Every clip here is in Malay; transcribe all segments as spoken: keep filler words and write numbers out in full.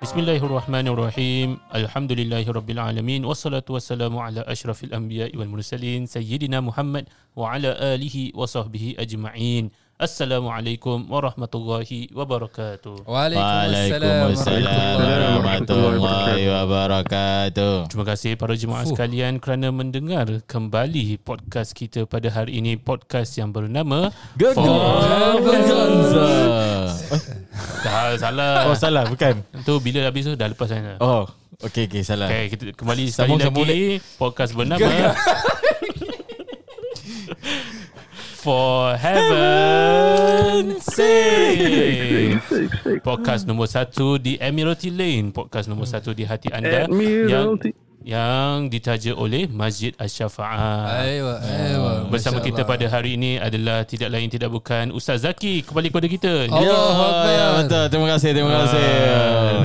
Bismillahirrahmanirrahim. Alhamdulillahirabbil alamin wassalatu wassalamu ala asyrafil anbiya'i wal mursalin sayyidina Muhammad wa ala alihi wa sahbihi ajma'in. Assalamualaikum warahmatullahi wabarakatuh. Waalaikumsalam warahmatullahi wabarakatuh. Terima kasih para jemaah Fuh. sekalian kerana mendengar kembali podcast kita pada hari ini, podcast yang bernama Gagal Baganza. Dah salah. Oh salah bukan. Tu bila habis tu dah lepas sana. Oh okey okey salah. Okey kita kembali sekali lagi podcast bernama For Heaven Save, podcast nombor satu di Emirati Lane, podcast nombor satu di hati anda, yang, yang ditaja oleh Masjid Ash-Shafa'ah. Aywa, aywa. Bersama kita pada hari ini adalah tidak lain tidak bukan Ustaz Zaki, kembali kepada kita. Allah, betul. Terima kasih, terima kasih.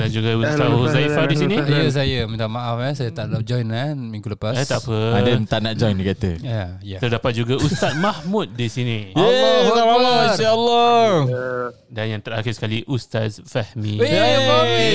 Dan juga Ustaz Zuhaifah di sini. Ya, saya minta maaf eh, saya tak join eh, minggu lepas. Eh, tak apa. Ada tak nak join dia kata. Ya, ya. Terdapat juga Ustaz Mahmud di sini. Allah, insya-Allah. Dan yang terakhir sekali Ustaz Fahmi. Ya, Fahmi.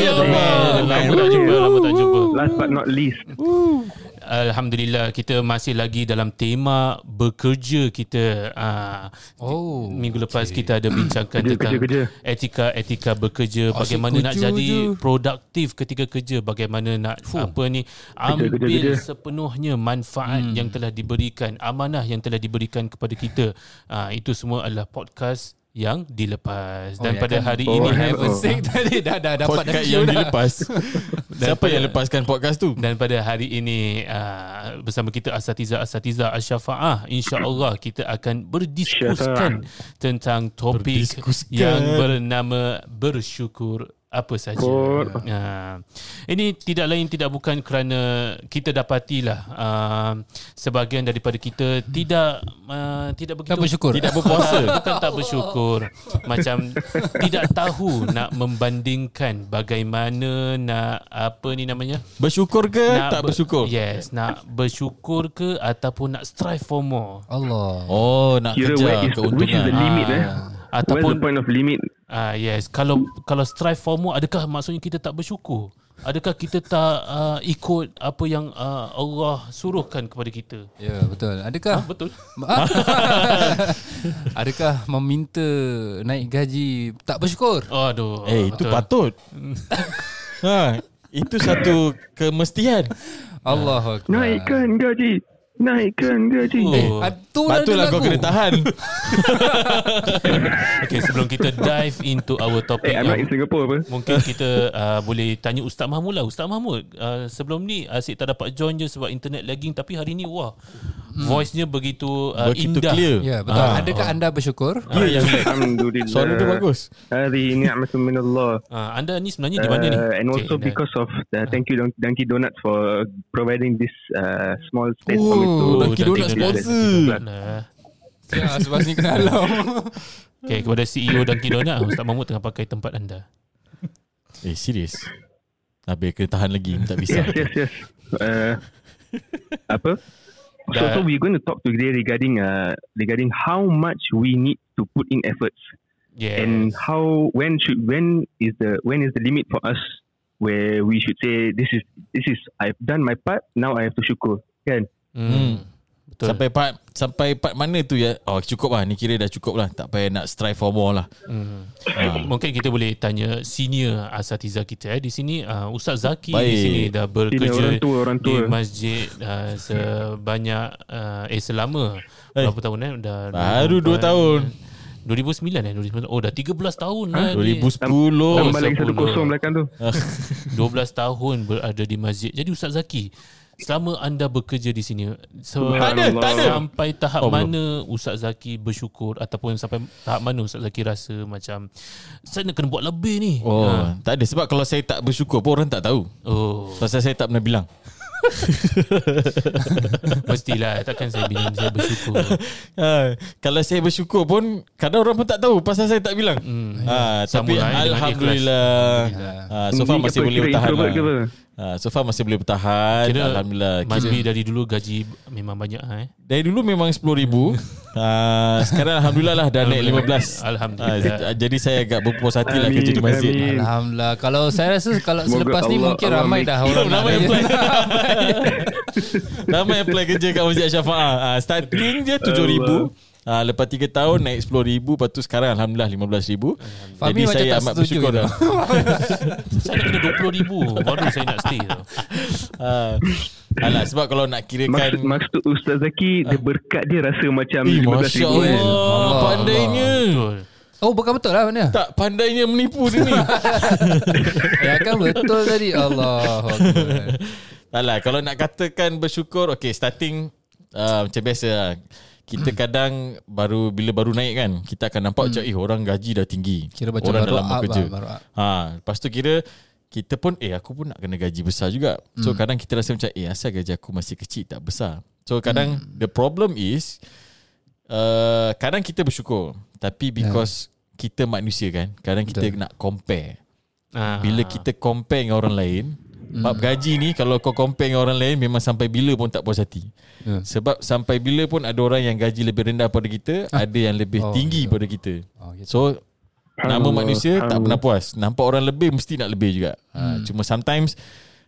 Lama tak jumpa, lama tak jumpa. Last but not least, Woo. Alhamdulillah kita masih lagi dalam tema bekerja kita. Aa, oh, minggu lepas okay. kita ada bincangkan tentang kerja, kerja. etika-etika bekerja, oh, bagaimana nak jadi je. produktif ketika kerja, bagaimana nak Fuh. apa ni ambil kerja, kerja, kerja. sepenuhnya manfaat hmm. yang telah diberikan, amanah yang telah diberikan kepada kita. Aa, itu semua adalah podcast yang dilepas. Dan oh, ya, pada kan? hari oh, ini Heaven Sake oh. tadi dah, dah dapat dah yang dah. dilepas. Siapa yang lepaskan podcast tu? Dan pada hari ini uh, bersama kita Asatiza-Asatiza Ash-Shafa'ah, insya-Allah kita akan berdiskuskan tentang topik berdiskuskan. yang bernama bersyukur apa saja. Uh, ini tidak lain tidak bukan kerana kita dapatilah uh, sebahagian daripada kita tidak uh, tidak begitu tak bersyukur, tidak berpuasa, bukan tak bersyukur, macam tidak tahu nak membandingkan bagaimana nak apa ni namanya bersyukur ke nak tak ber- bersyukur. Yes, nak bersyukur ke ataupun nak strive for more. Allah. Oh, nak Kira kejar keuntungan. Ah. Ataupun point of limit. Ah yes, kalau kalau strive for more, adakah maksudnya kita tak bersyukur? Adakah kita tak uh, ikut apa yang uh, Allah suruhkan kepada kita? Ya, yeah, betul. Adakah ha, betul? Adakah meminta naik gaji tak bersyukur? Aduh. Eh, betul. Itu patut. Ha, itu satu kemestian. Allah Akbar. Naikkan gaji. Naikkan gaji. Oh. Eh, patutlah kau kena tahan. Okay, sebelum kita dive into our topic, eh, I'm in Singapore apa? Mungkin kita uh, boleh tanya Ustaz Mahmud lah. Ustaz Mahmud, uh, sebelum ni asyik tak dapat join je sebab internet lagging. Tapi hari ni, wah, hmm. voice-nya begitu, uh, begitu indah. Clear. Ya, betul. Ah, adakah oh. anda bersyukur? Ah, ya, alhamdulillah. Suara tu bagus. Hari ni ni'matun minallah. Ah, anda ni sebenarnya uh, di mana ni? And also okay, because dah. of uh, thank you Donki Donut for providing this uh, small space for me. Oh, Donki Donut sponsor. Ya, sebab ni kena halau. Okay, kepada C E O Donki Donut, Ustaz Mahmud tengah pakai tempat anda. Eh, serius? Habis kena tahan lagi, tak bisa. Yes, yes, yes. Uh, apa? So, so we're going to talk today regarding uh, regarding how much we need to put in efforts. Yes. And how when should when is the when is the limit for us where we should say this is this is I've done my part, now I have to syukur. Kan? Hmm. Betul. Sampai part sampai part mana tu ya? Oh cukup lah, ni kira dah cukup lah, tak payah nak strive for more lah. hmm. ha. Mungkin kita boleh tanya senior asatiza kita eh, di sini uh, Ustaz Zaki Baik. di sini dah bekerja orang tua, orang tua. di masjid uh, sebanyak uh, eh selama hey. berapa tahun eh dah baru dua tahun dua ribu sembilan eh dua ribu sembilan Oh dah tiga belas tahun ha? dah dua ribu sepuluh Tambah lagi satu kosong belakang tu. dua belas tahun berada di masjid. Jadi Ustaz Zaki, selama anda bekerja di sini, so tak ada, tak ada. sampai tahap oh, mana Ustaz Zaki bersyukur ataupun sampai tahap mana Ustaz Zaki rasa macam saya nak kena buat lebih ni? Oh, ha. tak ada. Sebab kalau saya tak bersyukur pun orang tak tahu. Oh. Pasal saya tak pernah bilang. Mestilah, takkan saya bilang saya bersyukur. Ha, kalau saya bersyukur pun kadang orang pun tak tahu pasal saya tak bilang. Hmm, ha, tapi alhamdulillah, alhamdulillah. Ha, so far masih boleh bertahan. Lah. Ha, Uh, so far masih boleh bertahan. Kira, Alhamdulillah. Masbi dari dulu gaji memang banyak eh? Dari dulu memang sepuluh ribu. uh, Sekarang Alhamdulillah lah dah naik lima belas. Alhamdulillah. uh, Jadi saya agak berpuas hati lah kerja di masjid. Alhamdulillah. Kalau saya rasa kalau selepas ni mungkin ramai dah orang ramai apply. Ramai apply kerja kat Masjid Ash-Shafa'ah. uh, Starting je tujuh ribu. Uh, lepas tiga tahun hmm. naik sepuluh ribu. Lepas tu sekarang Alhamdulillah lima belas ribu. Fahmi. Jadi saya amat bersyukur dah. Saya nak kena dua puluh ribu baru saya nak stay tau. uh, Alah, sebab kalau nak kirakan maksud, maksud Ustaz Zaki uh, dia berkat dia rasa macam eh, lima belas ribu. Masya Allah, pandainya Allah. Oh bukan betul lah mana? Tak, pandainya menipu sini. Ya kan betul tadi. Allah Alah, kalau nak katakan bersyukur, okay, starting uh, macam biasa lah. Kita kadang baru bila baru naik kan, kita akan nampak macam hmm. eh orang gaji dah tinggi, kira macam orang dah lama kerja. Lah, ha, lepas tu kira kita pun eh aku pun nak kena gaji besar juga. Hmm. So kadang kita rasa macam eh asal gaji aku masih kecil tak besar. So kadang hmm. the problem is uh, kadang kita bersyukur tapi because yeah. kita manusia kan, kadang kita Betul. nak compare. Ah. Bila kita compare dengan orang lain, bab hmm. gaji ni kalau kau compare dengan orang lain memang sampai bila pun tak puas hati. Yeah. Sebab sampai bila pun ada orang yang gaji lebih rendah pada kita, ah. ada yang lebih oh, tinggi yeah. pada kita. Oh, yeah. So nama oh, manusia oh. tak pernah puas. Nampak orang lebih mesti nak lebih juga. Hmm. Ha, cuma sometimes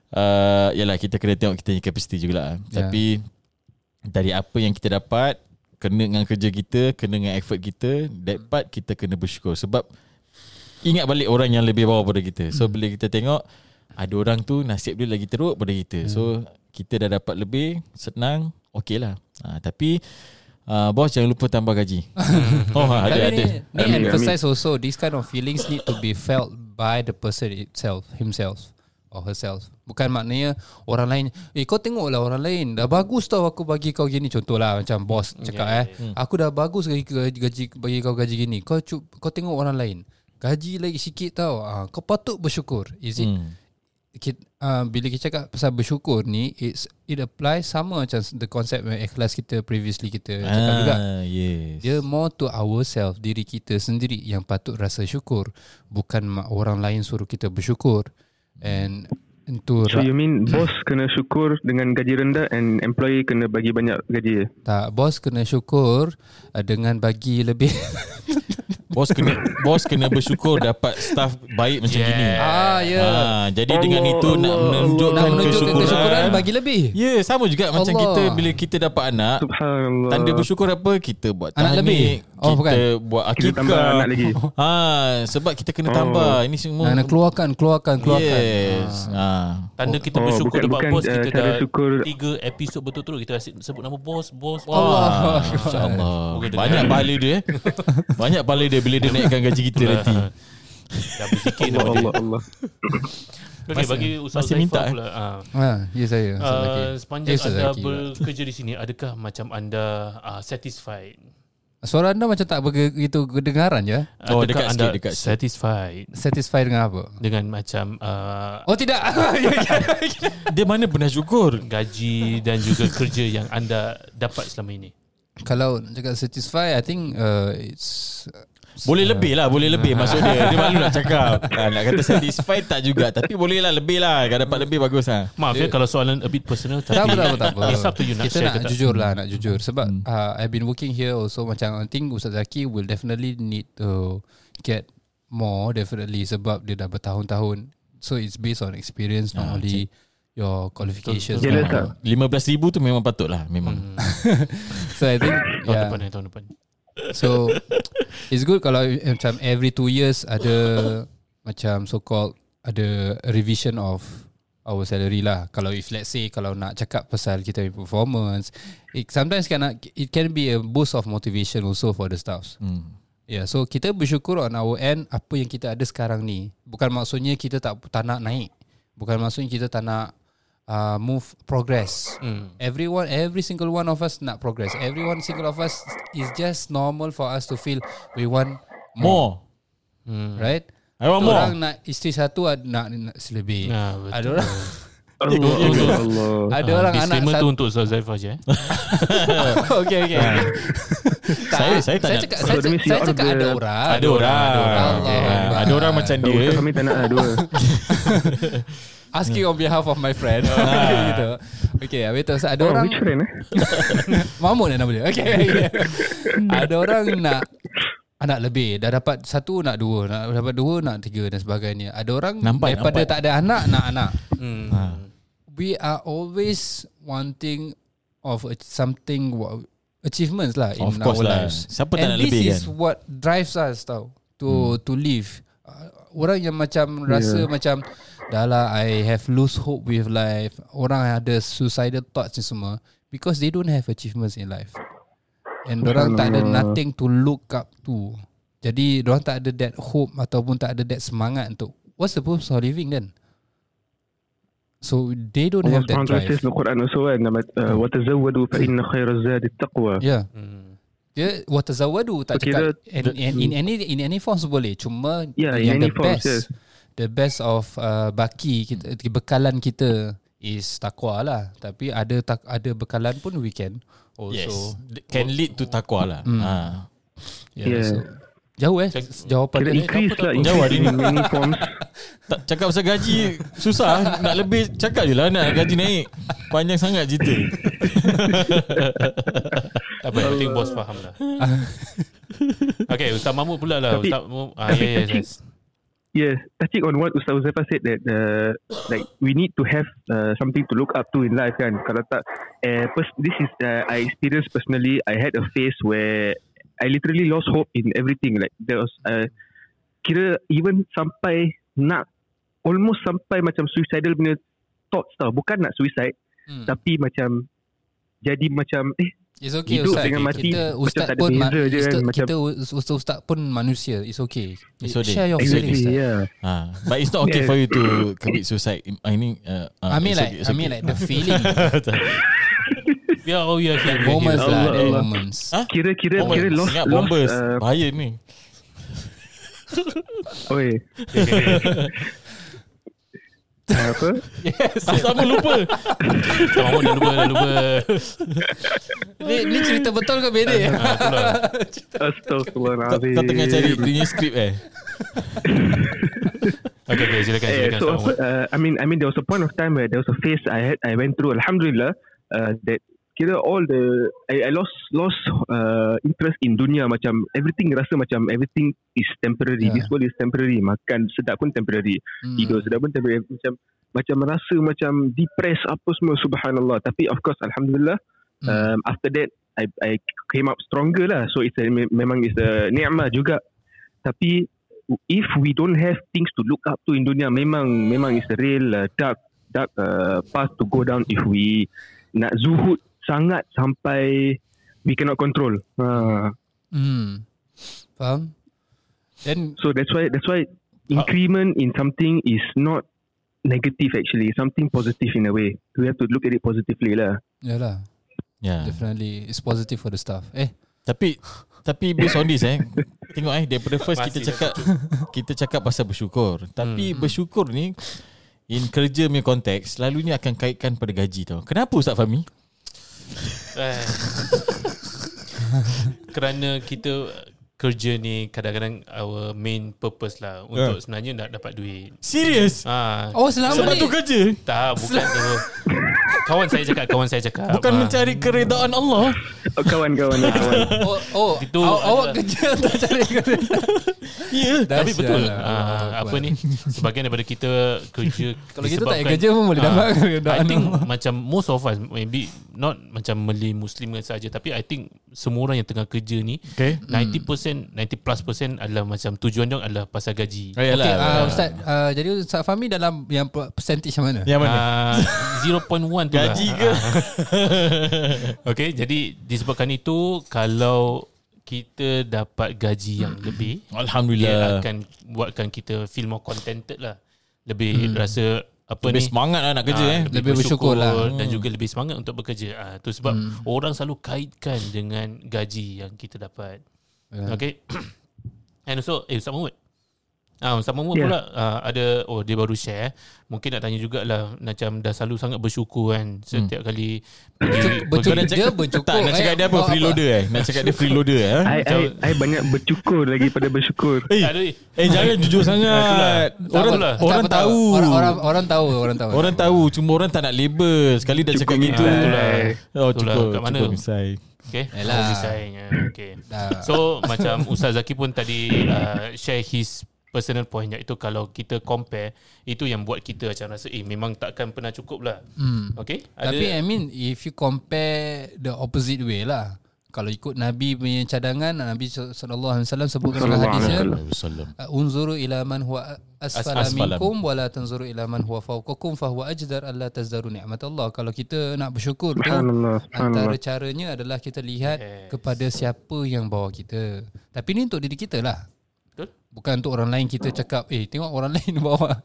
uh, yalah kita kena tengok kita punya capacity jugalah. Yeah. Tapi dari apa yang kita dapat, kena dengan kerja kita, kena dengan effort kita, that part kita kena bersyukur. Sebab ingat balik orang yang lebih bawah pada kita. So bila kita tengok ada orang tu nasib dia lagi teruk pada kita. So kita dah dapat lebih, senang, okey lah. ha, Tapi uh, bos jangan lupa tambah gaji. Oh ha, ada, ada. Ni emphasize also, this kind of feelings need to be felt by the person itself, himself or herself. Bukan maknanya orang lain, eh kau tengoklah orang lain, dah bagus tau aku bagi kau gini. Contohlah macam bos cakap yeah, eh yeah. aku dah bagus gaji, gaji, bagi kau gaji gini. Kau, kau tengok orang lain gaji lagi sikit tau, ha, kau patut bersyukur. Is it hmm. Kita, uh, bila kita cakap pasal bersyukur ni, it's, it applies sama macam the concept yang ikhlas kita previously kita ah, cakap juga. Yes. Dia more to ourselves, diri kita sendiri yang patut rasa syukur, bukan orang lain suruh kita bersyukur. And untuk so you mean bos kena syukur dengan gaji rendah and employee kena bagi banyak gaji? Tak, bos kena syukur dengan bagi lebih. Bos kena bos kena bersyukur dapat staff baik macam yeah. gini. Ah, yeah. ah, jadi Allah, dengan itu Allah, nak menunjukkan Allah, kesyukuran, kesyukuran bagi lebih. Ya, yeah, sama juga Allah. Macam kita bila kita dapat anak, tanda bersyukur apa? Kita buat anak lebih. Oh, kita bukan. buat akikah. Anak lagi. Ha, sebab kita kena tambah. Oh. Ini semua nak keluarkan, keluarkan, keluarkan. Yes. Ah. Ah. Tanda kita bersyukur oh, bukan, dapat bukan, bos kita uh, dah syukur. tiga episod betul-betul kita sebut nama bos, bos. Allah. Insya-Allah. Banyak pahala dia. Banyak pahala dia bila dia naikkan gaji kita nanti. Dah berfikir dah Allah Allah. Okay, bagi Ustaz Zuhaifah pula. Ah, ha, ya saya. Uh, sepanjang yes, anda bekerja di sini, adakah macam anda uh, satisfied? Suara anda macam tak begitu kedengaran je. Oh, dekat sikit, dekat sikit. Satisfied. Satisfied dengan apa? Dengan macam uh, oh tidak. Dia mana pernah syukur gaji dan juga kerja yang anda dapat selama ini? Kalau nak cakap satisfied, I think uh, it's boleh uh, lebih lah. Boleh lebih maksud dia. Dia malu nak cakap. Ha, nak kata satisfied tak juga, tapi boleh lah lebih lah. Kalau dapat lebih bagus lah. Maaf ya kalau soalan a bit personal. Tak apa-apa. It's up to you nak kita share. Kita nak jujur lah. Nak jujur. Sebab hmm. uh, I've been working here also. Macam I think Ustaz Zaki will definitely need to get more. Definitely. Sebab dia dah bertahun-tahun. So it's based on experience. Not ah, only cik. Your qualifications. lima belas ribu tu memang patut lah. Memang hmm. So I think tahun yeah. depan eh, tahun depan. So it's good kalau macam every two years ada macam so called ada revision of our salary lah. Kalau if let's say kalau nak cakap pasal kita performance, it sometimes can, it can be a boost of motivation also for the staffs. Hmm. Yeah, so kita bersyukur on our end apa yang kita ada sekarang ni. Bukan maksudnya kita tak, tak nak naik. Bukan maksudnya kita tak nak Uh, move progress. Mm. Everyone, every single one of us nak progress. Everyone single of us is just normal for us to feel we want more, more. Mm. Right? I want more. Orang nak isteri satu ad, nak, nak selebih. Ya, ada orang. Allah, Allah, Allah. Ada orang anak satu. Disclaimer tu untuk Ustaz Zuhaifah je. Okey okey. Saya saya tak. Saya cakap, saya cakap, saya cakap ada orang. Ada orang. Ada orang, ada orang. Okay. Ada orang macam dia. Kami tak nak ada. asking on behalf of my friend. Gitu. Okay, habis tu ada oh, orang which friend eh? Mahmud lah nama dia. Okay, okay. Ada orang nak nak lebih, dah dapat satu nak dua, nak dapat dua nak tiga dan sebagainya. Ada orang nampak, daripada nampak. tak ada anak nak anak. Hmm. Ha. We are always wanting of something, achievements lah in our lah. lives. Siapa tak And nak lebih kan? And this is what drives us tau to hmm. to live. Orang yang macam rasa yeah. macam dah lah I have lose hope with life. Orang ada suicidal thoughts ni semua because they don't have achievements in life. And orang tak ada nothing to look up to. Jadi orang tak ada that hope ataupun tak ada that semangat untuk what's the purpose of living then? So they don't have that drive. Allah Subhanahu wa Taala says in the Quran, "Wa tazawwadu fa inna khayra az-zadi at-taqwa." Yeah. Dia wa tazawwadu tak cakap in, in, in any in any forms boleh, cuma yeah, yang the best forms, yes. the best of uh, baki kita, bekalan kita is taqwa lah, tapi ada tak, ada bekalan pun we can also yes. can lead to taqwa lah. Mm. Ha. Yeah. yeah. So, jauh eh jawapan dia increase lah, jauh ada many forms. Tak cakap pasal gaji susah nak lebih, cakap je lah nak gaji naik, panjang sangat cerita. Tapi yang penting bos faham lah. Okay, Ustaz Mahmud pula lah. Tapi, Ustaz Mahmud, ah, yeah, yeah, yes. yeah, touching on what Ustaz Zuhaifah said that uh, like we need to have uh, something to look up to in life kan. Kalau tak, uh, pers- this is uh, I experienced personally. I had a phase where I literally lost hope in everything. Like there was uh, kira even sampai nak almost sampai macam suicidal punya thoughts tau. Bukan nak suicide hmm. tapi macam jadi macam eh it's okay, hidup Ustaz. Dengan mati kita ustaz macam pun tak ada beza ma- kan, kita ustaz, ustaz pun manusia. It's okay, it's okay. Share your feelings exactly, yeah. ha. But it's not okay yeah. for you to commit suicide. I mean uh, I mean like okay, I mean okay. like the feeling. Ya, oh ya, kira moments lah, moments. Kira-kira kira lost bombers. Bahaya ni. Oi. Apa? Yes. Sama lupa. Sama lupa, lupa, lupa. Ni ni cerita betul ke beda? Astagfirullahalazim. Kita tengah cari punya skrip eh. Okay, okay, silakan silakan. So, I mean I mean there was a point of time where there was a phase I had I went through, alhamdulillah, that kira all the I, I lost lost uh, interest in dunia. Macam everything rasa macam everything is temporary, yeah. this world is temporary, makan sedap pun temporary, hmm. tidur sedap pun temporary, macam macam rasa macam depressed apa semua, subhanallah. Tapi of course alhamdulillah hmm. um, after that I I came up stronger lah. So it's a, memang it's a ni'mah juga, tapi if we don't have things to look up to in dunia, memang memang it's a real uh, dark dark uh, path to go down if we nak zuhud sangat sampai we cannot control. Ha. Hmm. Faham? Then so that's why that's why increment in something is not negative actually, something positive in a way. We have to look at it positively lah. Yalah. Yeah. Definitely it's positive for the staff. Eh, tapi tapi based on this eh tengok eh daripada first kita cakap kita cakap pasal bersyukur. Tapi hmm. bersyukur ni in kerja punya konteks selalunya akan kaitkan pada gaji tau. Kenapa Ustaz Fahmi? Eh, kerana kita kerja ni kadang-kadang our main purpose lah untuk yeah. sebenarnya nak dapat duit. Serius? Ha. Oh, selama ni? Sebab tu kerja? Tak, bukan tu. Kawan saya cakap, kawan saya cakap. Bukan ha. mencari keredaan Allah. Oh, kawan-kawan. Ha. Kawan. Oh, oh itu awak kerja tak cari keredaan. Ya, tapi betul. Lah. Ha, apa ni? Sebagian daripada kita kerja. Kalau kita tak kerja pun boleh ha, dapat keredaan. I think Allah. Macam most of us, maybe not macam Malay Muslim saja, tapi I think semua orang yang tengah kerja ni, okay. ninety percent, ninety plus percent adalah macam tujuan dia adalah pasal gaji. Okey, okay, uh, Ustaz, uh, jadi Ustaz Fahmi dalam yang percentage yang mana? Yang mana? Uh, zero point one gaji ke? Okay, jadi disebabkan itu kalau kita dapat gaji yang lebih, alhamdulillah, dia akan buatkan kita feel more contented lah, lebih hmm. rasa apa lebih ni, semangat lah nak kerja, ha, eh. lebih, lebih bersyukur, bersyukur lah, dan juga lebih semangat untuk bekerja. Ha, tu sebab hmm. orang selalu kaitkan dengan gaji yang kita dapat. Yeah. Okay. And also, eh Ustaz Mahmud, Ah, sama umur yeah. pula ah, ada oh dia baru share. Mungkin nak tanya jugalah macam dah selalu sangat bersyukur kan setiap hmm. kali bercukur, bercukur dia cakap, bercukur. Tak, nak cakap dia apa freeloader eh? Nak cakap dia freeloader eh? Saya banyak bercukur lagi pada bersyukur. Eh, eh jangan jujur sangat. Orang tak, orang tak tahu. Orang, orang orang tahu, orang tahu. Orang tahu cuma orang tak nak label. Sekali dah cukur cakap gitu. Oh, cukup. Kat mana? Okay, okay. So macam Ustaz Zaki pun tadi share his personal point, iaitu kalau kita compare, itu yang buat kita macam rasa eh memang takkan pernah cukup lah. Hmm. Okay? Tapi ada, I mean if you compare the opposite way lah. Kalau ikut Nabi punya cadangan, Nabi sallallahu alaihi wasallam sebutkan dalam hadisnya, unzuru ila man huwa asfala minkum wa la tanzuru ila man huwa fawqakum fa huwa ajdar alla tazdaru ni'matallah. Kalau kita nak bersyukur tu, antara caranya adalah kita lihat yes. kepada siapa yang bawa kita. Tapi ni untuk diri kita lah. Betul? Bukan untuk orang lain kita cakap eh tengok orang lain bawah.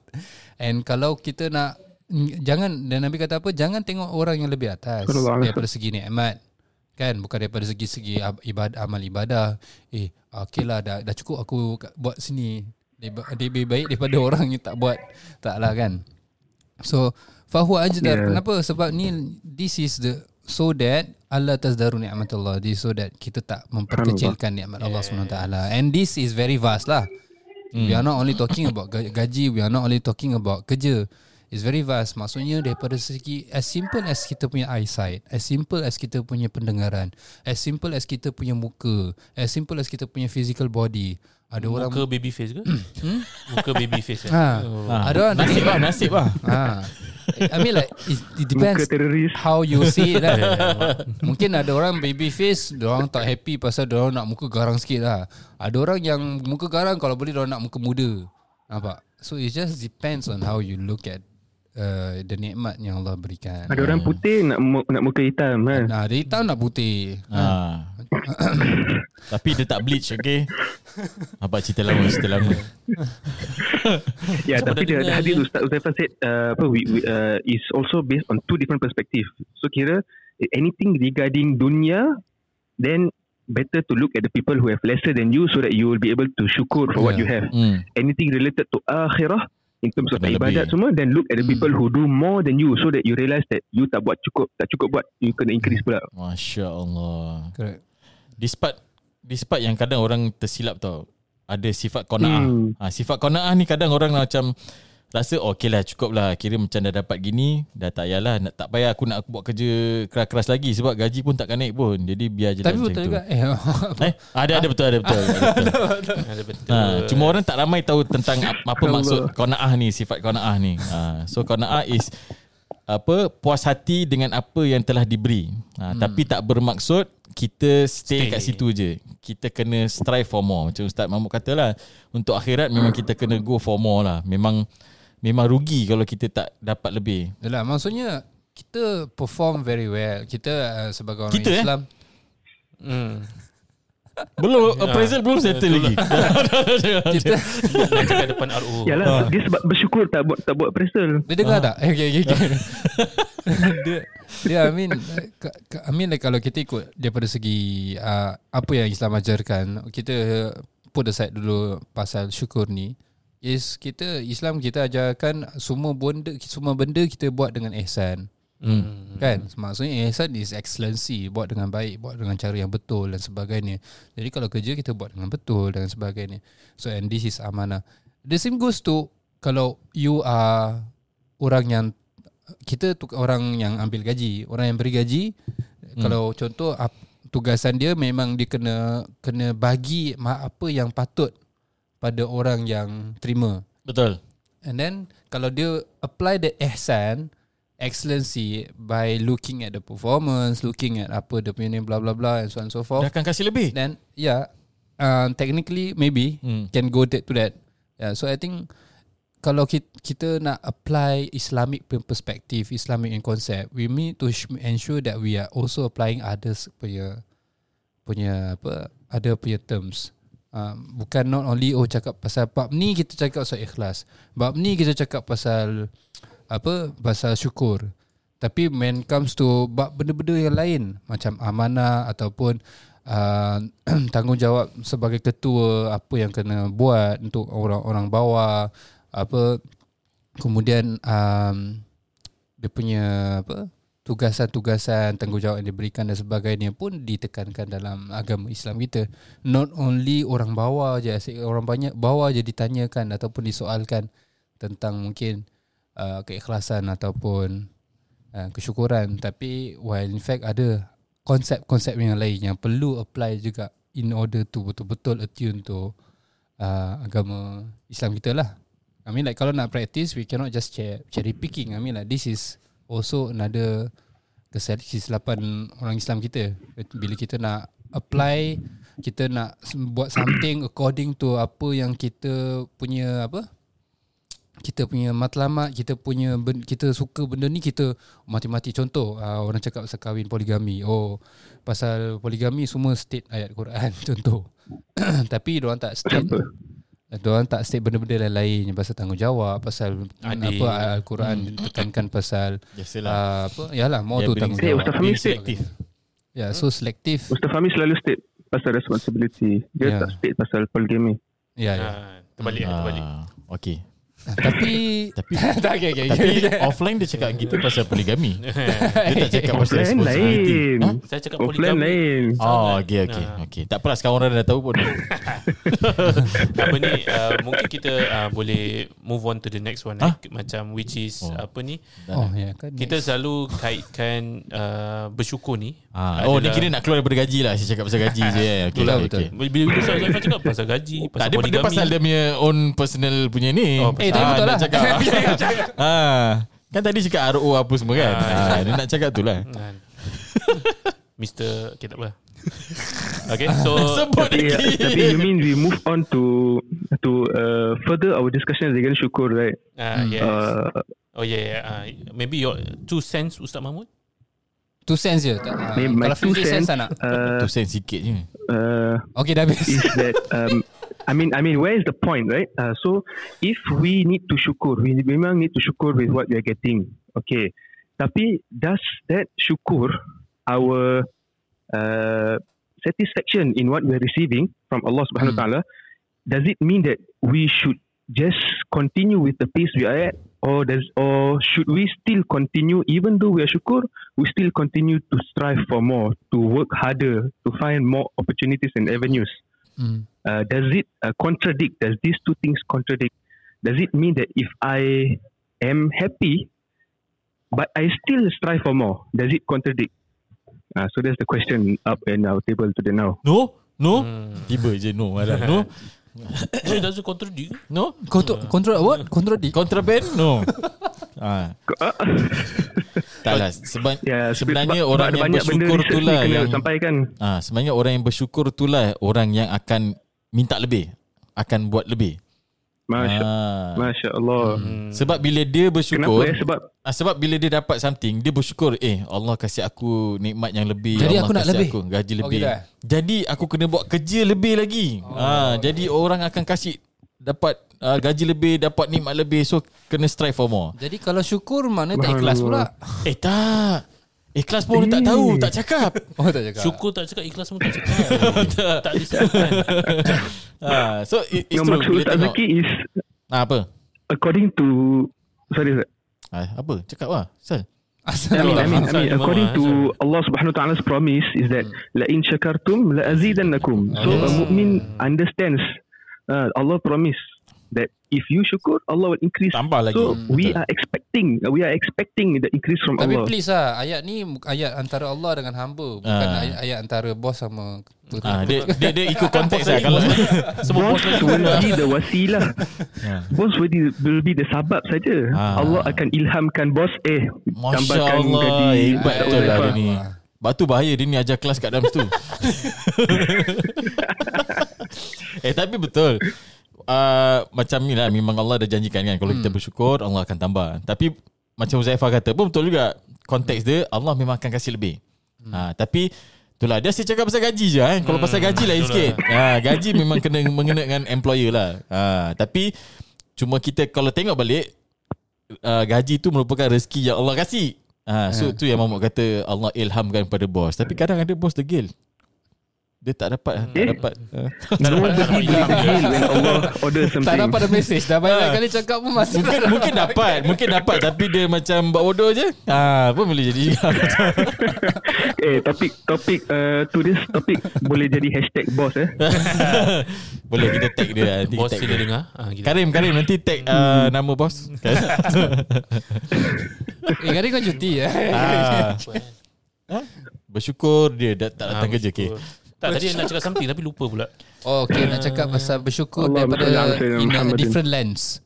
And kalau kita nak, jangan, dan Nabi kata apa, jangan tengok orang yang lebih atas daripada segi nikmat, kan, bukan daripada segi-segi ibadah, amal ibadah. Eh okeylah dah dah cukup aku buat sini, lebih baik daripada orang yang tak buat, taklah kan. So fahuwa ajdar, yeah. kenapa? Sebab ni this is the so that Allah tazdaru ni'matullah, so that kita tak memperkecilkan nikmat Allah subhanahu wa taala. And this is very vast lah. hmm. We are not only talking about gaji, we are not only talking about kerja. It's very vast. Maksudnya daripada segi as simple as kita punya eyesight, as simple as kita punya pendengaran, as simple as kita punya muka, as simple as kita punya physical body. Ada muka orang muka baby face ke? Hmm? Muka baby face. Ha. Ha. Ada orang nasib lah, nasib lah. Ha. I mean like it, it depends how you see it lah. Mungkin ada orang baby face, diorang tak happy pasal diorang nak muka garang sikit lah. Ada orang yang muka garang, kalau boleh diorang nak muka muda. Nampak? So it just depends on how you look at Uh, the nikmat yang Allah berikan. Ada orang putih nak nak muka hitam kan. Nah, dia hitam nak putih. Ha. Tapi dia tak bleach, okey. Abang cerita lama, cerita lama. Ya, so, tapi dia ada hadis Ustaz Zuhaifah said apa uh, is also based on two different perspective. So kira anything regarding dunia, then better to look at the people who have lesser than you so that you will be able to syukur for yeah. what you have. Mm. Anything related to akhirah, in terms of ibadat lebih. Semua, then look at the people hmm. who do more than you, so that you realise that you tak buat cukup, tak cukup buat, you kena increase pula. Masya Allah. Correct. This part, this part yang kadang orang tersilap tau, ada sifat qanaah. hmm. ha, Sifat qanaah ni kadang orang macam rasa oh, okay lah cukup lah, kira macam dah dapat gini, dah tak payahlah, nak, tak payah aku nak buat kerja keras-keras lagi sebab gaji pun takkan naik pun, jadi biar je. Tapi lah betul juga eh, eh, ada, ada betul, ada betul, ada betul. Ada betul. Ha, cuma orang tak ramai tahu tentang apa maksud qanaah ni, sifat qanaah ni. ha, So qanaah is apa, puas hati dengan apa yang telah diberi. ha, hmm. Tapi tak bermaksud kita stay, stay kat situ je. Kita kena strive for more. Macam Ustaz Mahmud kata lah, untuk akhirat memang kita kena go for more lah. Memang Memang rugi kalau kita tak dapat lebih. Yalah, maksudnya kita perform very well. Kita uh, sebagai orang kita, Islam. Eh? Hmm. Belum appraisal, belum settle lagi. Kita dekat depan R O. Yalah, dia sebab bersyukur tak buat tak buat appraisal. Dia dengar tak? Okey okey okey. Dia dia I mean I mean like, kalau kita ikut daripada segi uh, apa yang Islam ajarkan, kita put aside dulu pasal syukur ni. Is kita Islam kita ajarkan semua benda, semua benda kita buat dengan ihsan. Hmm. Kan? Maksudnya ihsan is excellency, buat dengan baik, buat dengan cara yang betul dan sebagainya. Jadi kalau kerja kita buat dengan betul dan sebagainya. So and this is amanah. The same goes to kalau you are orang yang kita orang yang ambil gaji, orang yang beri gaji, hmm. kalau contoh tugasan dia memang dia kena kena bagi apa yang patut pada orang yang terima. Betul. And then kalau dia apply the ihsan, excellency, by looking at the performance, looking at apa dia punya blah blah blah and so on and so forth, dia akan kasih lebih. Then yeah, uh, technically maybe hmm. can go to that. Yeah, so I think kalau kita, kita nak apply Islamic perspective, Islamic concept, we need to ensure that we are also applying others punya punya apa, ada punya terms. Um, bukan not only oh cakap pasal bab ni kita cakap pasal ikhlas, bab ni kita cakap pasal apa, pasal syukur, tapi when comes to bab benda-benda yang lain macam amanah ataupun uh, tanggungjawab sebagai ketua, apa yang kena buat untuk orang-orang bawah, apa, kemudian um, dia punya apa, tugasan-tugasan, tanggungjawab yang diberikan dan sebagainya pun ditekankan dalam agama Islam kita. Not only orang bawah je, orang banyak bawah je ditanyakan ataupun disoalkan tentang mungkin uh, keikhlasan ataupun uh, kesyukuran, tapi while in fact ada konsep-konsep yang lain yang perlu apply juga in order to betul-betul attune to uh, agama Islam kita lah. I mean like kalau nak practice, we cannot just cherry picking. I mean like this is also another kesilapan orang Islam kita. Bila kita nak apply, kita nak buat something according to apa yang kita punya, apa, kita punya matlamat, kita punya, kita suka benda ni, kita mati-mati. Contoh, orang cakap pasal kahwin poligami, oh pasal poligami semua state ayat Quran contoh. Tapi diorang tak state, diorang tak state benda-benda lain-lain, pasal tanggungjawab, pasal Adi. apa Al-Quran hmm. tekankan pasal uh, apa, yalah, mau ya, tu tanggungjawab. Ustaz Fahmi selektif. Ya, yeah, so selektif. Ustaz Fahmi selalu state pasal responsibility. Dia yeah. tak state pasal poligami. Ya, yeah, ya. Yeah. Uh, terbalik, uh, terbalik. Okey. Tapi Tapi, tapi, okay, okay. tapi offline dia cakap gitu pasal poligami. Dia tak cakap pasal responsibility. Ha? Saya cakap offline poligami lain. Oh, okey okey nah. okey. Tak apalah, sekarang orang dah tahu pun. Apa ni, uh, mungkin kita uh, boleh move on to the next one. Huh? Eh? Macam which is oh. apa ni? Oh, yeah, kan kita next. selalu kaitkan uh, bersyukur ni. Ah. Oh, dia kira nak keluar daripada gaji lah. Saya cakap pasal gaji je. Okey lah, betul. Bila Ustaz Zuhaifah cakap pasal gaji, pasal tak, poligami. Dia pasal dia punya own personal punya ni. Oh, eh, tapi betul lah. Ah, kan tadi cakap R O apa semua kan. Ah, dia nak cakap tu lah. Mister okay, tak apa. Okay, so tapi, tapi you mean we move on to to uh, further our discussion again syukur, right? Ah, yes. Uh, oh yeah, yeah. Uh, maybe your two cents, Ustaz Mahmud. Two cents je. Tak, uh, kalau fifty cents anak. Uh, two cents sikit je. Uh, okay, dah habis. Is that um, I mean, I mean, where is the point, right? Uh, so, if we need to syukur, we memang need to syukur with what we are getting, okay. Tapi, does that syukur our uh, satisfaction in what we are receiving from Allah Subhanahu Wa Taala? Does it mean that we should just continue with the pace we are at, or does, or should we still continue even though we are syukur? We still continue to strive for more, to work harder, to find more opportunities and avenues. Mm. Uh, does it uh, contradict? Does these two things contradict? Does it mean that if I am happy, but I still strive for more, does it contradict? Uh, so that's the question up in our table today now. No, no. Hmm. Tiba je no, no. So it doesn't contradict. No, Contra- contra- what? Contradict? Contraband? No. Ah. Taklah seba- yeah, sebenarnya sebab, orang sebab yang bersyukur itulah yang sampaikan. Ah, sebenarnya orang yang bersyukur itulah orang yang akan minta lebih, akan buat lebih. Masya, ah. Masya Allah. Hmm. Sebab bila dia bersyukur, kenapa, eh? sebab ah, sebab bila dia dapat something, dia bersyukur, eh Allah kasih aku nikmat yang lebih, jadi Allah aku nak lebih, aku gaji lebih. Okay, jadi aku kena buat kerja lebih lagi. Oh, ah, okay. Jadi orang akan kasih dapat uh, gaji lebih, dapat nikmat lebih, so kena strive for more. Jadi kalau syukur mana tak ikhlas pula. Eh tak. Ikhlas pun eh. tak tahu, tak cakap. Oh, tak cakap. Syukur tak cakap, ikhlas pun tak cakap. tak tak disebutkan. Ah, so it, it's no, true. Ustaz Zaki is ah, apa? According to sorry Ustaz. Ah, apa? Cakap lah. Asal. Asal. I mean, I mean, I mean according to Allah Subhanahu Wa Ta'ala's promise is that la in syakartum la azidannakum. So a mu'min understands Uh, Allah promise that if you syukur, Allah will increase. Tambah lagi. So hmm, we betul. are expecting, we are expecting the increase from Tapi Allah. Tapi please lah, ayat ni ayat antara Allah dengan hamba, bukan uh. ayat, ayat antara bos sama. Uh, dia, dia dia ikut konteks lah. Kalau semua bos will be the wasilah, bos will be, will be the sabab saja. Uh. Allah akan ilhamkan bos. Eh, Masya Allah, hebat betul lah dia ni. Batu bahaya dia ni ajar kelas kat dalam situ. Eh tapi betul. Uh, macam ni lah, memang Allah dah janjikan kan, kalau hmm. kita bersyukur Allah akan tambah. Tapi macam Zuhaifah kata pun betul juga, konteks dia Allah memang akan kasih lebih. Hmm. Uh, tapi itulah dia asyik cakap pasal gaji je kan. Kalau hmm. pasal gaji lain sikit. Uh, gaji memang kena mengena dengan employer lah. Uh, tapi cuma kita kalau tengok balik, uh, gaji tu merupakan rezeki yang Allah kasih. Ha, so ha. tu yang Mahmud kata Allah ilhamkan pada bos. Tapi kadang ada bos degil. Dia tak dapat lah. Tak dapat. Tak dapat. Tak dapat ada message. Dah banyak kali cakap pun masih mungkin, mungkin dapat. Mungkin dapat. Tapi dia macam buat bodoh je. Haa, pun boleh jadi. Eh, topik topik uh, to this topik boleh jadi hashtag boss eh. Boleh kita tag dia nanti. Boss dia dengar. Ah, Karim, Karim nanti tag uh, hmm. nama boss. Eh, Karim kau cuti eh. Ah. Ha? Bersyukur dia dah tak datang ah, kerja ke. Tak, tadi nak cakap something tapi lupa pula. Oh, okay, nak cakap pasal bersyukur Allah daripada in a different lens.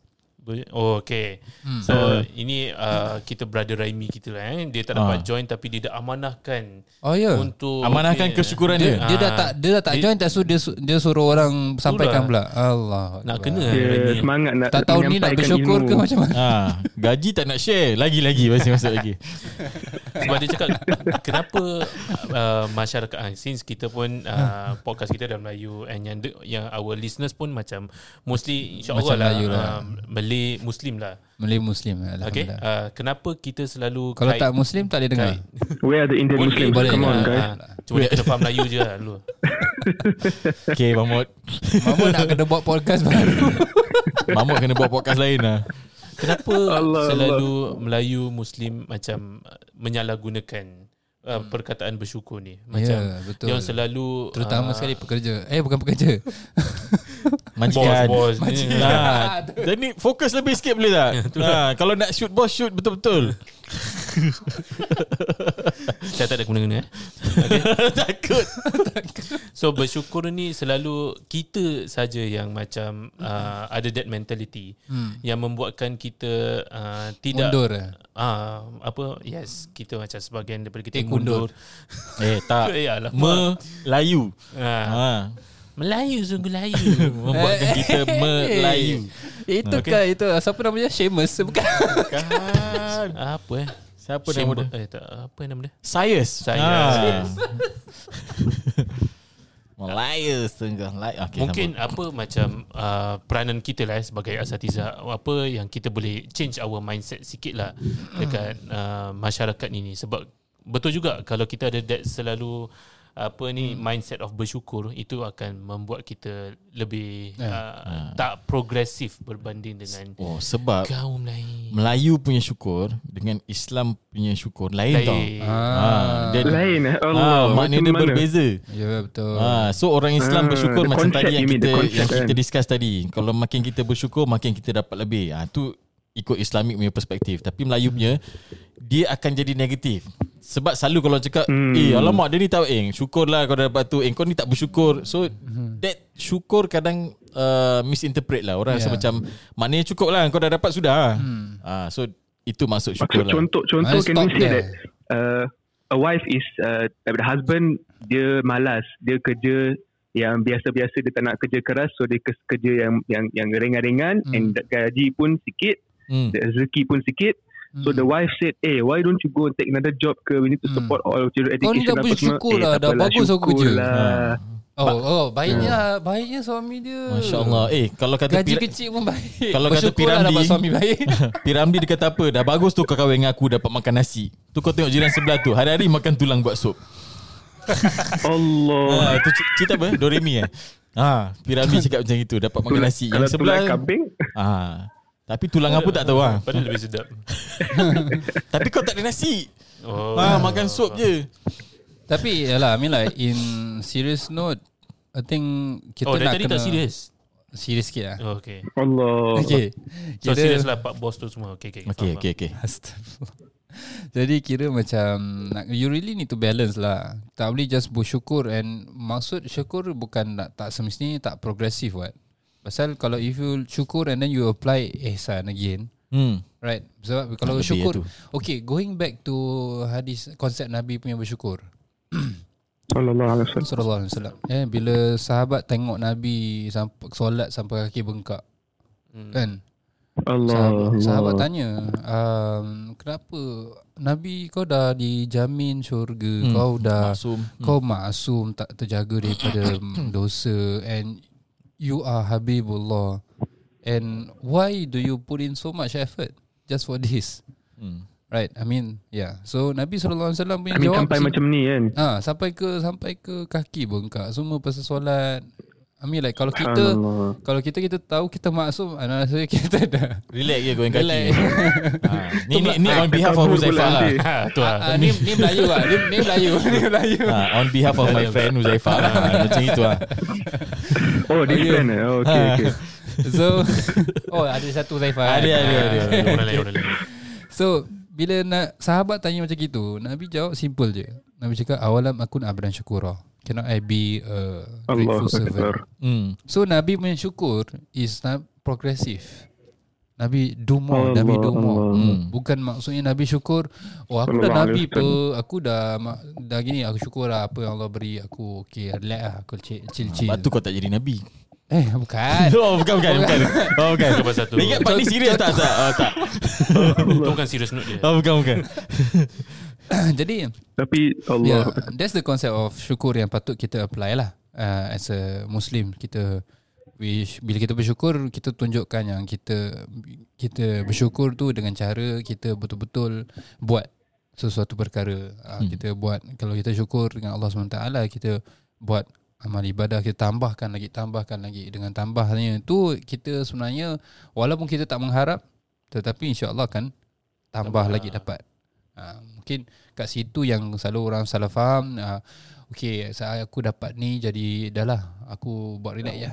Oh, okay. Hmm. So uh, ini uh, kita brother Raimi kita lah eh. Dia tak dapat uh. join tapi dia dah amanahkan. Oh ya. Yeah. Untuk amanahkan okay. kesyukuran dia. Dia, dia dah tak dia dah tak dia, join tak suruh dia, dia suruh orang itulah. Sampaikan pula. Allah. Nak kena yeah, semangat nak. Tak tahu ni nak bersyukur ilmu. Ke macam mana. Ha, gaji tak nak share lagi-lagi masih masuk lagi. Sebab dia cakap kenapa uh, masyarakat uh, since kita pun uh, podcast kita dalam Melayu and yang, yang our listeners pun macam mostly insya-Allah lah uh, Melayu Muslim lah Malay Muslim okay. uh, Kenapa kita selalu kalau kait, tak Muslim tak boleh dengar. Where are the Indian Muslim? Come on guys uh, cuma dia kena faham Melayu je lah dulu. Okay Mahmud Mahmud nak kena buat podcast baru. Mahmud kena buat podcast lain lah. Kenapa Allah, selalu Allah. Melayu Muslim macam menyalahgunakan Uh, perkataan bersyukur ni macam yeah, dia selalu terutama uh, sekali pekerja eh bukan pekerja majikan bos nah jadi fokus lebih sikit boleh tak nah, kalau nak shoot bos shoot betul-betul. Saya tak ada guna-guna eh? Okay. Takut. So bersyukur ni selalu kita saja yang macam uh, ada that mentality hmm. yang membuatkan kita uh, tidak mundur eh? Uh, apa yes kita macam sebahagian daripada kita mundur. Eh tak Melayu ha. Ha. Melayu sungguh Melayu membuatkan kita Melayu. Itu okay. kan itu siapa namanya Seamus bukan? Bukan. Apa eh? Siapa Shame nama dia? Eh tak apa nama dia? Sayus. Sayus. Melayu sungguh Melayu. Okay, mungkin sama. Apa macam uh, peranan kita lah sebagai asatizah apa yang kita boleh change our mindset sikit lah dekat uh, masyarakat ini sebab betul juga kalau kita ada that selalu apa ni hmm. mindset of bersyukur itu akan membuat kita lebih yeah. Uh, yeah. tak progresif berbanding dengan oh, sebab kaum lain. Melayu punya syukur dengan Islam punya syukur lain, lain. Tau ah. Ah. Lain Allah ah, makna dia berbeza ya betul ah, so orang Islam ah, bersyukur macam tadi yang kita yang kita discuss tadi kalau makin kita bersyukur makin kita dapat lebih ah, tu ikut Islamik punya perspektif. Tapi Melayu punya dia akan jadi negatif. Sebab selalu kalau cakap hmm. eh alamak dia ni tak eh syukurlah kau dapat tu eh kau ni tak bersyukur. So hmm. that syukur kadang uh, misinterpret lah orang yeah. rasa macam maknanya cukup lah kau dah dapat sudah hmm. uh, so itu maksud syukur maksud, lah. Contoh-contoh can you say that uh, a wife is uh, the husband dia malas dia kerja yang biasa-biasa dia tak nak kerja keras so dia kerja yang yang yang ringan-ringan hmm. and gaji pun sikit. Mm. Rezeki pun sikit. Mm. So the wife said, "Eh, hey, why don't you go and take another job? Ke? We need to support mm. all children education." Kau dah bersyukur lah, eh, dah bagus aku kerja. Lah. Oh, oh, baiknya, yeah. baiknya suami dia. Masya-Allah. Eh, kalau kata gaji pir- kecil pun baik. Kalau kata Piramdi, dapat suami baik. Piramdi dia kata apa? Dah bagus tu kau kahwin dengan aku dapat makan nasi. Tu kau tengok jiran sebelah tu, hari-hari makan tulang buat sup. Allah. Ha, tu cerita apa? Doremi eh. Ha, Piramdi cakap macam itu, dapat makan nasi. Yang sebelah kambing. Ah. Tapi tulang apa tak tahu lah. Padahal lebih sedap. Tapi kau tak ada nasi oh. ha, makan sup je. Tapi yalah, I mean like in serious note I think kita oh, nak kena serious. Serious sikit lah oh, okay. Allah okay. So serious lah Pak Bos tu semua. Okay okay okay, okay, okay. Jadi kira macam you really need to balance lah. Tak boleh just bersyukur. And maksud syukur bukan nak, tak semestinya tak progresif what. Pasal kalau if you syukur and then you apply ihsan again hmm. right sebab kalau Nabi syukur itu. Okay going back to hadis konsep Nabi punya bersyukur sallallahu alaihi wasallam eh bila sahabat tengok Nabi sampai solat sampai kaki bengkak hmm. kan Allah sahabat, Allah sahabat tanya um, kenapa Nabi kau dah dijamin syurga hmm. kau dah maksum. Kau hmm. maksum tak terjaga daripada dosa and you are Habibullah. And why do you put in so much effort just for this? Hmm. Right, I mean, yeah. So Nabi sallallahu alaihi wasallam punya I mean, jawab sampai si- macam ni kan. Ah, ha, sampai ke sampai ke kaki bengkak semua pasal solat. I mean like kalau kita kalau kita kita tahu kita maksum, anak saya kita dah relax je going kaki. Ha, ni ni, ni on behalf of Huzaifah lah. Ha, tu lah. Ni ni Melayu ah. Ni ni Melayu, ni Melayu. Ha, on behalf of my friend Huzaifah lah. Macam itu lah. Oh, dia friend. Oh, okey okey. So oh, ada satu Huzaifah. Ada ada ada. Orang lain orang lain. So bila nak sahabat tanya macam gitu, Nabi jawab simple je. Nabi cakap awalam akun abdan syukura. Cannot I be a grateful servant? Mm. So Nabi punya syukur is not progressive. Nabi do more, Allah, Nabi do more. Mm. Bukan maksudnya Nabi syukur, oh aku dah Nabi pe, aku dah dah gini, aku syukur lah apa yang Allah beri aku. Okay, relax lah, aku chill-chill. Lepas tu kau tak jadi Nabi. Eh, bukan. Oh, bukan, bukan, bukan. Oh, bukan. Bukan pasal tu. Ingat Pak ni serius tak? Tak, oh, tak. Itu bukan serius note dia. Oh, bukan, bukan. Jadi tapi Allah, yeah, that's the concept of syukur yang patut kita apply lah, uh, as a Muslim. Kita wish, bila kita bersyukur, kita tunjukkan yang kita kita bersyukur tu dengan cara kita betul-betul buat sesuatu perkara. uh, hmm. Kita buat, kalau kita syukur dengan Allah subhanahu wa taala, kita buat amal ibadah, kita tambahkan lagi, tambahkan lagi. Dengan tambahnya tu kita sebenarnya, walaupun kita tak mengharap, tetapi insya-Allah kan tambah, tambah lagi dapat. Uh, mungkin kat situ yang selalu orang salah faham. uh, Okay, saya aku dapat ni, jadi dah lah, aku buat relax je.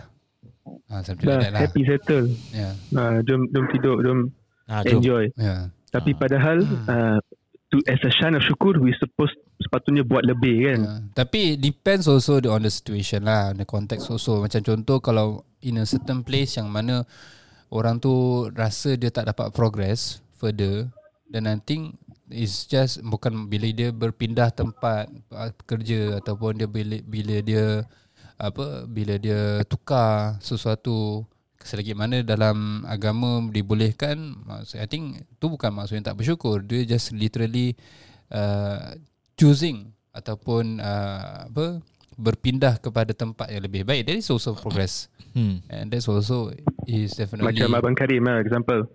uh, Dah like happy lah, settle, yeah. uh, Jom jom tidur, jom ah, enjoy, yeah. Tapi ah. padahal uh, to, as a sign of syukur, we supposed sepatutnya buat lebih kan. uh, Tapi depends also on the situation lah, the context also. Macam contoh, kalau in a certain place yang mana orang tu rasa dia tak dapat progress further, then I think it's just bukan bila dia berpindah tempat kerja, ataupun dia bila, bila dia apa bila dia tukar sesuatu, selagi mana dalam agama dibolehkan. I think tu bukan maksudnya tak bersyukur. Dia just literally uh, choosing ataupun uh, apa berpindah kepada tempat yang lebih baik. That is also progress. Hmm. And that's also is definitely macam Abang Karim lah, example.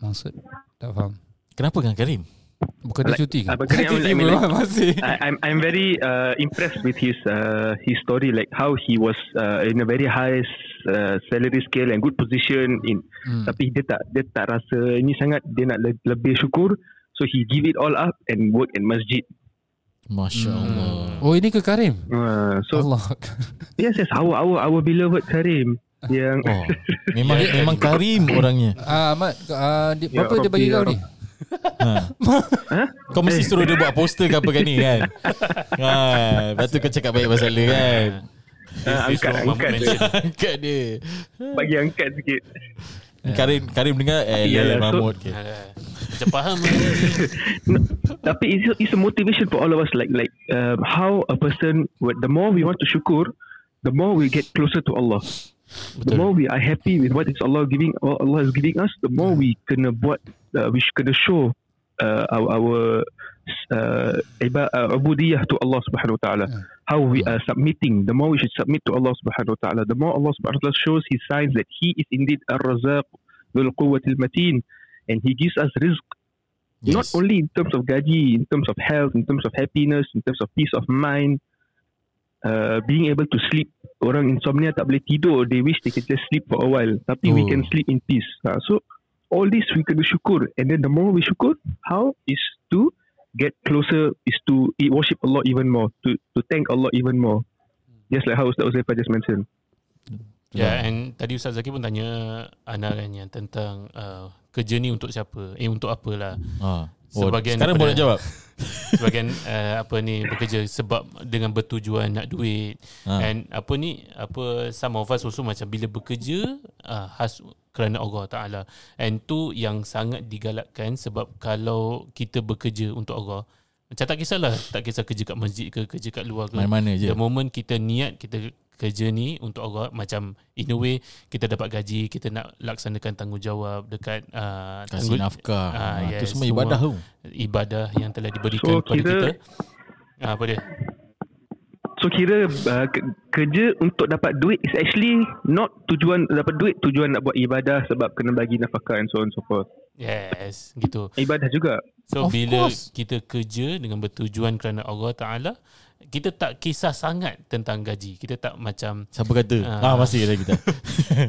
Maksud tak faham. Kenapa kan Karim? Bukan dia cuti kan? Abang Karim, I mean, like, I'm I'm very uh, impressed with his uh, his story, like how he was uh, in a very high uh, salary scale and good position in. Hmm. Tapi dia tak dia tak rasa ini sangat, dia nak le- lebih syukur, so he give it all up and work in masjid. Masya Allah. Hmm. Oh, ini ke Karim? Uh, so Allah. Yes, yes, our our our beloved Karim. Yang oh, memang memang Karim orangnya. Ah, Ahmad, ah, dia, ya, berapa dia bagi kau ni? Ha. Ha? Kau mesti suruh dia buat poster ke apa kan ni kan. Ha, lepas tu kau cakap baik pasal dia kan. Ha, angkat, angkat, angkat dia. Bagi angkat sikit. Karim Karim dengar eh Lee Mahmud ke. Macam faham. Tapi it's, it's a motivation for all of us, like like uh, how a person, the more we want to syukur, the more we get closer to Allah. Betul. The more we are happy with what is Allah giving, Allah is giving us, the more we kena buat, uh, we kena show uh, our, our uh, ubudiyah to Allah Subhanahu Wa Taala. Yeah. How we are submitting, the more we should submit to Allah Subhanahu Wa Taala, the more Allah Subhanahu Wa Taala shows His signs that He is indeed Ar-Razzaq Dhul Quwwatil Mateen, and He gives us rizq. Yes. Not only in terms of gaji, in terms of health, in terms of happiness, in terms of peace of mind. Uh, being able to sleep. Orang insomnia tak boleh tidur, they wish they can just sleep for a while, tapi oh, we can sleep in peace. uh, So all this we can do syukur. And then the more we syukur, how is to get closer, is to worship Allah even more, To to thank Allah even more. Just like how Ustaz Zuhaifah just mentioned. Yeah, and tadi Ustaz Zaki pun tanya anarannya tentang uh, kerja ni untuk siapa, eh untuk apalah. Ah. Oh, sebagian sekarang boleh jawab. Sebagian uh, apa ni bekerja sebab dengan bertujuan nak duit. Ha. And apa ni apa some of us also macam bila bekerja uh, khas kerana Allah Taala. And tu yang sangat digalakkan, sebab kalau kita bekerja untuk Allah, macam tak kisahlah, tak kisah kerja kat masjid ke, kerja kat luar ke. Mana-mana je. The moment kita niat kita kerja ni untuk Allah, macam in a way kita dapat gaji, kita nak laksanakan tanggungjawab dekat uh, kasih nafkah. Uh, yes, itu semua ibadah tu. Ibadah yang telah diberikan so, kepada kira, kita. Uh, apa dia? So kira uh, kerja untuk dapat duit is actually not tujuan dapat duit, tujuan nak buat ibadah sebab kena bagi nafkah and so on and so forth. Yes, gitu. Ibadah juga. So of bila course. Kita kerja dengan bertujuan kerana Allah Ta'ala, kita tak kisah sangat tentang gaji. Kita tak macam siapa kata uh, ah masih ada kita.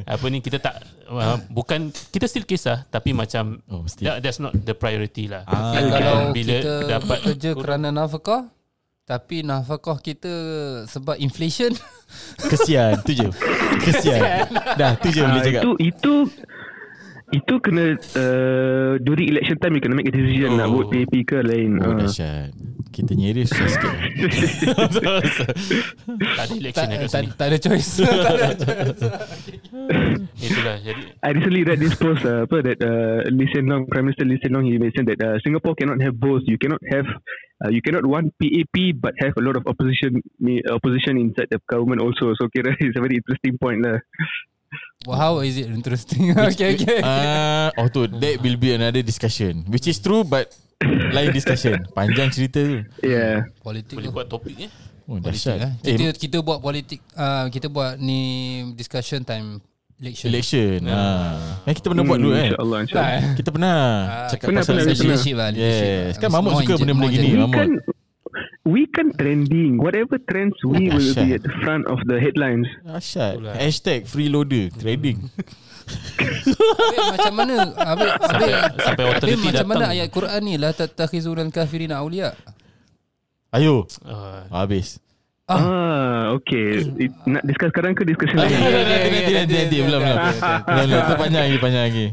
Apa ni, kita tak uh, bukan kita still kisah, tapi macam oh, that, that's not the priority lah. Ah. Kita, kalau bila kita dapat kerja kurang. kerana nafkah, tapi nafkah kita sebab inflation. Kesian tu je. Kesian. Dah tu je ah, boleh cakap. Itu itu itu kena uh, during election time you kena make a decision oh. nak vote P A P ke lain. Oh, uh. Dahsyat. Kita nyeri susah sikit. Tak ada election kat sini. Tak ada choice. Itulah. Jadi I recently read this post uh, apa that uh, Lee Senong, Prime Minister Lee Senong, he mentioned that uh, Singapore cannot have both. You cannot have Uh, you cannot want P A P but have a lot of opposition opposition inside the government also. So kira is a very interesting point lah. Well, how is it interesting? Okay, okay. Uh, oh tu, that will be another discussion. Which is true but lain discussion. Panjang cerita tu. Yeah. Politik. Boleh buat topik eh. Oh, dahsyat lah. Kita, eh, kita buat politik. Uh, kita buat ni discussion time. Election, election. Ha. Ha. Eh, kita pernah hmm, buat dulu kan. InsyaAllah, insyaAllah. Kita pernah ha, cakap pernah, pasal pernah, leadership lah. Yes. Kan Mahmud suka benda-benda gini. Mahmud, we can trending. Whatever trends we Asyad. will be at the front of the headlines. Asyad. Hashtag freeloader trending. Habis, macam mana habis, sampai, habis, sampai habis, macam mana ayat Quran ni la tattakhizul kafirina awliya. Ayo. Uh. Habis. Ah, okay. It, nak discuss sekarang ke discuss lagi? Nanti, nanti, nanti. Belum, belum. Itu panjang lagi, panjang lagi.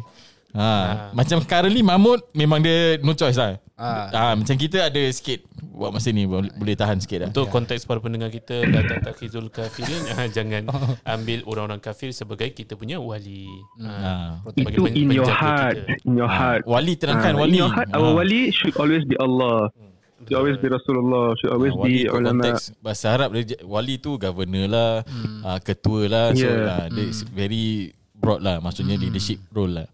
Ha, macam currently Mahmud memang dia no choice lah. Ah, macam kita ada sikit buat masa ni boleh tahan sikit lah. Untuk konteks para pendengar kita, la tattakhizul kafirin, jangan ambil orang-orang kafir sebagai kita punya wali. Ha, itu in your heart, in your heart. Wali, terangkan wali. In your heart, our wali should always be Allah. Should always be Rasulullah, should always ha, be ulama. Bahasa Arab dia, wali tu governor lah, hmm. uh, ketua lah, so yeah. uh, hmm. very broad lah, maksudnya hmm. leadership role lah.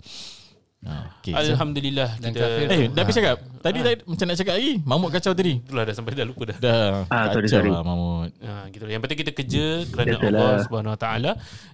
Ha, okay. Alhamdulillah so, kita kafir. Eh, dah habis cakap. Tadi ha. tadi macam nak cakap lagi, Mahmud kacau tadi. Itulah, dah sampai dah lupa dah. Dah. Ah, sorry, sorry. Lah, Mahmud. Ha, gitu. Yang penting kita kerja kerana That's Allah Subhanahu Wa Taala,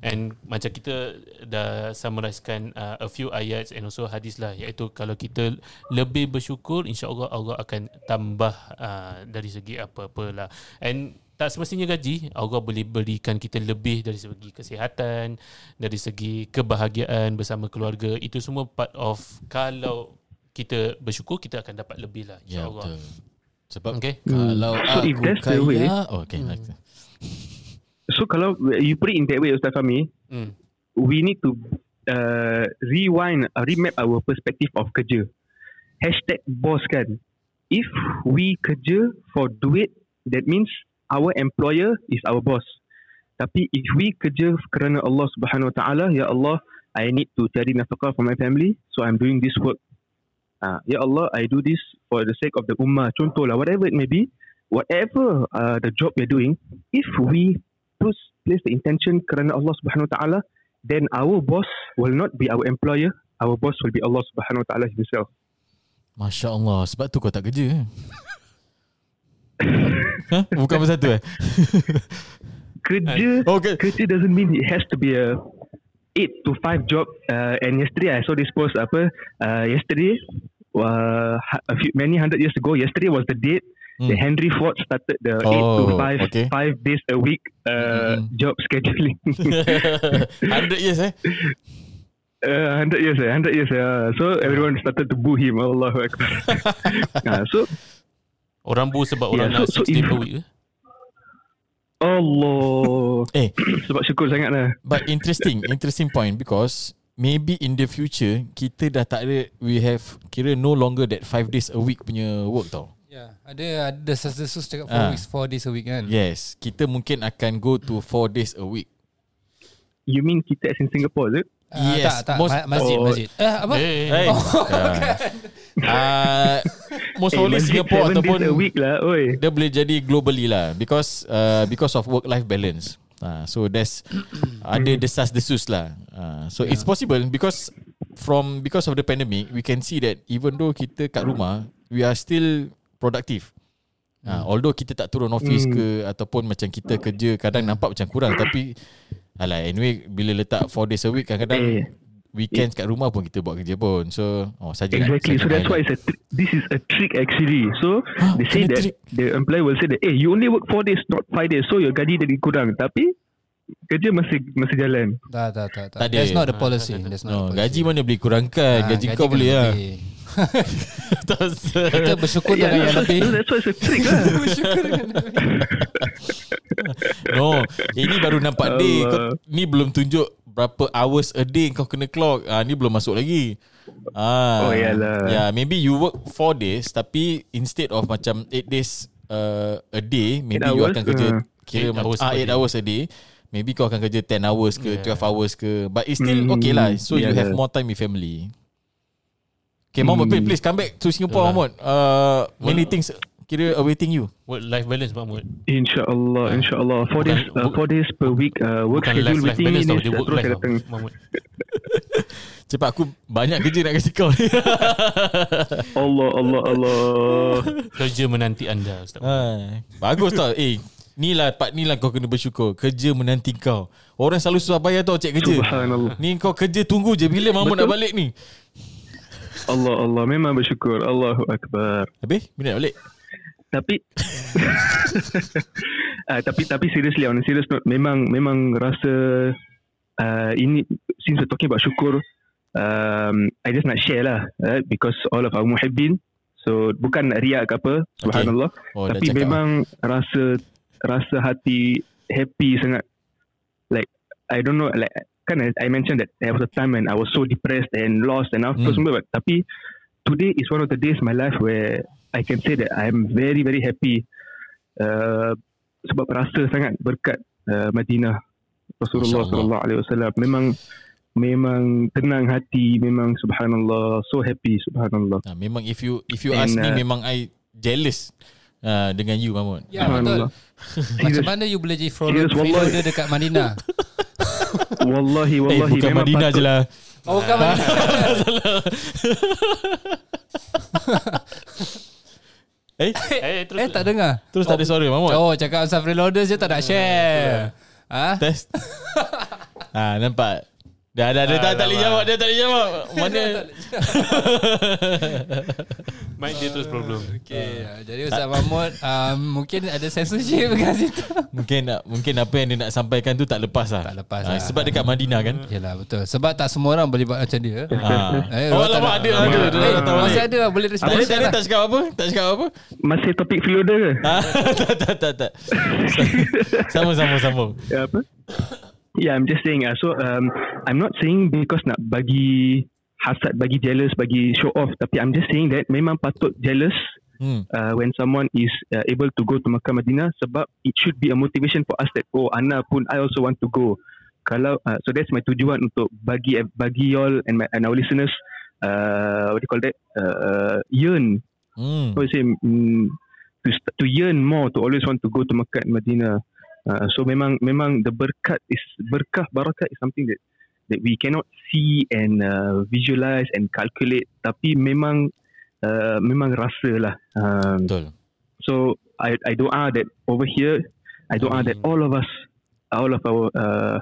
and macam kita dah summarizekan uh, a few ayat and also hadis lah, iaitu kalau kita lebih bersyukur, insya-Allah Allah akan tambah uh, dari segi apa-apalah. And tak semestinya gaji, Allah boleh berikan kita lebih dari segi kesihatan, dari segi kebahagiaan bersama keluarga. Itu semua part of, kalau kita bersyukur, kita akan dapat lebih lah, insyaAllah. Ya, sebab okay. kalau so aku kaya, way, oh, okay. Hmm. So kalau you put it in that way, Ustaz Fahmi, hmm. we need to uh, rewind, uh, remap our perspective of kerja. Hashtag boss kan. If we kerja for duit, that means our employer is our boss. Tapi if we kerja kerana Allah Subhanahu Wa Taala, ya Allah, I need to cari nafkah for my family, so I'm doing this work. Ah, uh, ya Allah, I do this for the sake of the ummah. Contohlah, whatever it may be, whatever uh, the job you're doing, if we place the intention kerana Allah Subhanahu Wa Taala, then our boss will not be our employer. Our boss will be Allah Subhanahu Wa Taala himself. Masya Allah, sebab tu kau tak kerja. Huh? Bukan bersatu eh? Kerja okay. Kerja doesn't mean it has to be a eight to five job. uh, And yesterday I saw this post apa uh, Yesterday uh, a few, many hundred years ago, yesterday was the date hmm. that Henry Ford started the oh, eight to five okay. five days a week uh, hmm. job scheduling. one hundred years eh uh, one hundred years eh one hundred years uh, so everyone started to boo him. Allahu Akbar. uh, So orang bu sebab orang yeah, so, nak so six days per week ke? Allah. Eh, sebab syukur sangat lah. But interesting, interesting point, because maybe in the future kita dah tak ada, we have kira no longer that five days a week punya work tau. Ya, yeah, ada ada sesus cakap four ah. weeks, four days a week kan. Yes, kita mungkin akan go to four days a week. You mean kita in Singapore is it? Uh, yes, tak, tak. Most, masjid, oh. masjid. Eh, apa? Hey, hey. Oh, kan. Uh, most holy hey, Singapore ataupun week lah, oi. Dia boleh jadi globally lah, because uh, because of work-life balance. Uh, so there's ada desas-desus lah. Uh, so yeah. it's possible because from because of the pandemic, we can see that even though kita kat rumah, we are still productive. Uh, although kita tak turun office mm. ke ataupun macam kita kerja kadang nampak macam kurang, tapi alah, anyway, bila letak four days a week, kadang-kadang eh. weekends kat rumah pun kita buat kerja pun. So oh, saja exactly kan, so that's why it's a tri- this is a trick actually. So huh, they say that trick? The employer will say that eh hey, you only work four days not five days, so your gaji jadi kurang, tapi kerja masih masih jalan. Tak tak tak, tak. That's not the policy. That's not no, the policy. Gaji mana boleh kurangkan, ha, gaji, gaji kau boleh lah. Kita bersyukur yeah, dengan yang lebih. That's why it's a trick lah. Bersyukur dengan no, ini baru nampak day. Kau, ni belum tunjuk berapa hours a day kau kena clock. Ah, ni belum masuk lagi. Ah, oh iyalah. Yeah, maybe you work four days tapi instead of macam eight days uh, a day, maybe eight you hours? akan kerja kira macam ah eight hours a day. Maybe kau akan kerja ten hours ke yeah. twelve hours ke, but it's still mm, okay lah. So yeah, you have yeah. more time with family. Okay, Mahmud, mm. please come back to Singapore, Mahmud. Uh, many well, things kira awaiting you. Work life balance, Mahmud. Insya-Allah, insya-Allah. Four days, uh, four days per week uh, work schedule with me. Dia work life, Mahmud. Cepat, aku banyak kerja nak kasi kau. Allah, Allah, Allah. Kerja menanti anda, Ustaz. Ha, bagus tau. Eh, ni lah part ni lah kau kena bersyukur. Kerja menanti kau. Orang selalu susah payah tau cek kerja. Subhanallah. Ni kau kerja tunggu je bila Mahmud nak balik ni. Allah, Allah, memang bersyukur. Allahu Akbar. Habis? Bila nak balik? Tapi uh, tapi tapi seriously, on a serious note, memang memang rasa uh, ini since we're talking about syukur, um, I just nak share lah, uh, because all of our muhibbin, so bukan riak ke apa, subhanallah, okay. Oh, tapi memang lah. rasa rasa hati happy sangat, like I don't know, like kan I mentioned that there was a time when I was so depressed and lost and after hmm. semua, but tapi today is one of the days in my life where I can say that I am very very happy, uh, sebab rasa sangat berkat uh, Madinah Rasulullah sallallahu alaihi wasallam. Memang memang tenang hati, memang subhanallah, so happy subhanallah. Nah, memang if you if you And, ask me uh, memang I jealous uh, dengan you, Mahmud. Ya betul. Macam mana you boleh jadi freeloader dekat Madinah? Wallahi wallahi, eh, bukan memang Madinah je lah. Oh, bukan Madinah. Eh, eh, terus eh tak dengar. Terus oh, tak ada suara Mahmud. Oh, cakap pasal freeloaders je tak nak share. Ha? Test. Ha, nampak. Dah dah, dah ah, tak boleh jawab, dia tak boleh jawab. Mana? Mic dia terus problem. Okey. Uh, jadi Ustaz Mahmud uh, mungkin ada censorship dekat situ. Mungkin nak, mungkin apa yang dia nak sampaikan tu tak lepas lah. Tak lepas uh, lah. Sebab dekat Madinah kan. Yalah, betul. Sebab tak semua orang boleh buat macam dia. Ha. Eh, oh, lama ada ada. ada, ada, ada eh, masih ada boleh respon. Tadi tak, tak cakap apa? Tak cakap apa? Masih topik freeloader ke? tak tak tak tak. Sama sama sama. Ya, apa? Yeah, I'm just saying. Uh, so um, I'm not saying because nak bagi hasad, bagi jealous, bagi show off. Tapi I'm just saying that memang patut jealous hmm. uh, when someone is uh, able to go to Makkah Madinah. Sebab it should be a motivation for us that oh, ana pun I also want to go. Kalau uh, so that's my tujuan untuk bagi bagi y'all and, my, and our listeners uh, what do you call that? Uh, yearn. Hmm. So say um, to to yearn more, to always want to go to Makkah Madinah. Uh, so memang memang the berkat is berkah barakah is something that that we cannot see and uh, visualize and calculate, tapi memang uh, memang rasalah. Um, Betul. So I I doa that over here, I doa mm. that all of us, all of our uh,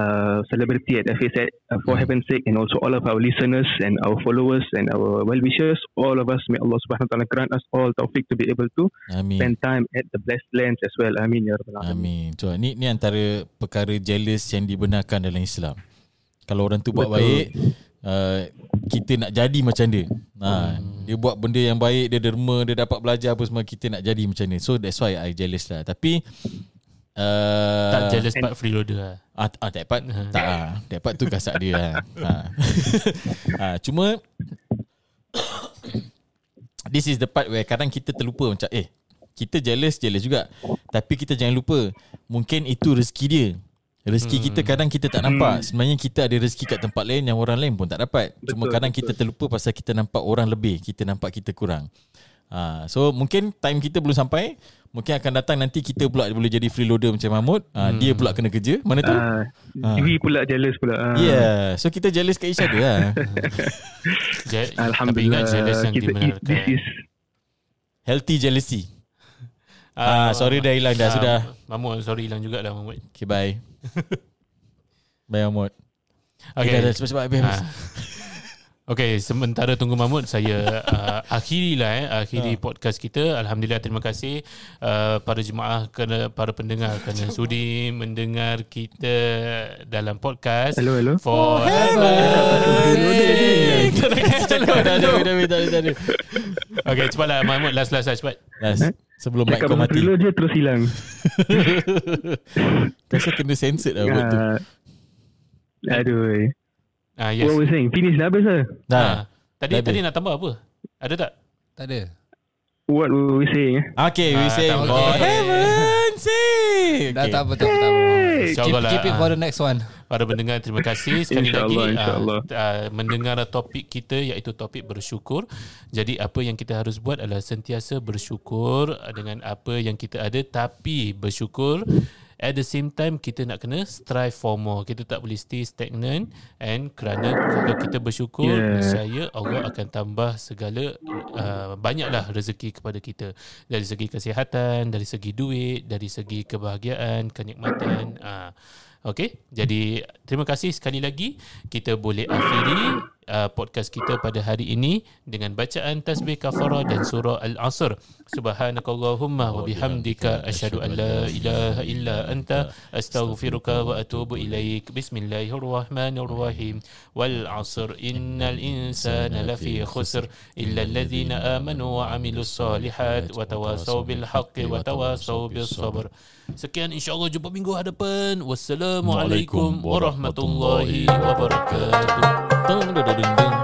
uh, celebrity at F S A, uh, for mm. heaven's sake, and also all of our listeners and our followers and our well wishers, all of us, may Allah Subhanahu Wa Taala grant us all taufik to be able to Amin. spend time at the blessed lands as well. Amin ya rabbal alamin. Amin. So ni ni antara perkara jealous yang dibenarkan dalam Islam. Kalau orang tu buat Betul. baik, uh, kita nak jadi macam dia. Ha, hmm. dia buat benda yang baik, dia derma, dia dapat belajar apa semua, kita nak jadi macam dia. So that's why I jealous lah. Tapi Uh, tak jealous part freeloader lah. Ah, ah, that part uh. tak ah. That part tu kasar dia lah. ah. ah, Cuma this is the part where kadang kita terlupa macam eh, kita jealous-jealous juga, tapi kita jangan lupa mungkin itu rezeki dia. Rezeki hmm. kita kadang kita tak nampak. hmm. Sebenarnya kita ada rezeki kat tempat lain yang orang lain pun tak dapat. Betul, Cuma kadang betul. kita terlupa pasal kita nampak orang lebih, kita nampak kita kurang. Ah, so mungkin time kita belum sampai. Mungkin akan datang nanti kita pula boleh jadi freeloader macam Mahmud. hmm. uh, Dia pula kena kerja. Mana tu? Uh, uh. We pula jealous pula. Uh. Yeah. So kita jealous kat each other lah. Je- Alhamdulillah. Tapi ingat jealous yang kita dibenarkan. This is healthy jealousy. uh, uh, Sorry dah hilang dah. uh, Sudah Mahmud, sorry hilang juga dah Mahmud. Okay, bye. Bye Mahmud. Okay, okay. Cepat cepat habis, ha. habis. Okay, sementara tunggu Mahmud, saya uh, akhirilah eh, akhiri ha. podcast kita. Alhamdulillah, terima kasih uh, para jemaah, kerana, para pendengar kerana sudi mendengar kita dalam podcast. Hello, hello. For Heaven. Okay, cepatlah Mahmud. Last, last, cepat. Last. Sebelum mic kau mati. Dulu dia terus hilang. Rasa kena censored lah buat tu. Aduh. Ah, yes. What were we saying? Finish dah habis lah. Dah. Tadi dah tadi nak tambah apa? Ada tak? Tak ada. What were we saying? Okay, we ah, saying okay. For Heaven Save. Dah tak apa, tak apa. InsyaAllah. Keep it for the next one. Para pendengar, terima kasih sekali lagi uh, uh, mendengar topik kita, iaitu topik bersyukur. Jadi apa yang kita harus buat adalah sentiasa bersyukur dengan apa yang kita ada, tapi bersyukur at the same time kita nak kena strive for more. Kita tak boleh stay stagnant, and kerana kalau kita bersyukur, yeah. saya Allah akan tambah segala uh, banyaklah rezeki kepada kita. Dari segi kesihatan, dari segi duit, dari segi kebahagiaan, kenikmatan. Uh. Okay, jadi terima kasih sekali lagi. Kita boleh akhiri Uh, podcast kita pada hari ini dengan bacaan tasbih kafarah dan surah Al-Asr. Subhanakallahumma wa bihamdika asyhadu an la ilaha illa anta astaghfiruka wa atubu ilaik. Bismillahirrahmanirrahim. Wal 'asr innal insana lafi khusr illa alladhina amanu wa 'amilus solihat wa tawasaw bil haqqi wa tawasaw bis sabr. Sekian, insya-Allah jumpa minggu hadapan. Wassalamualaikum warahmatullahi wabarakatuh. Ding ding ding.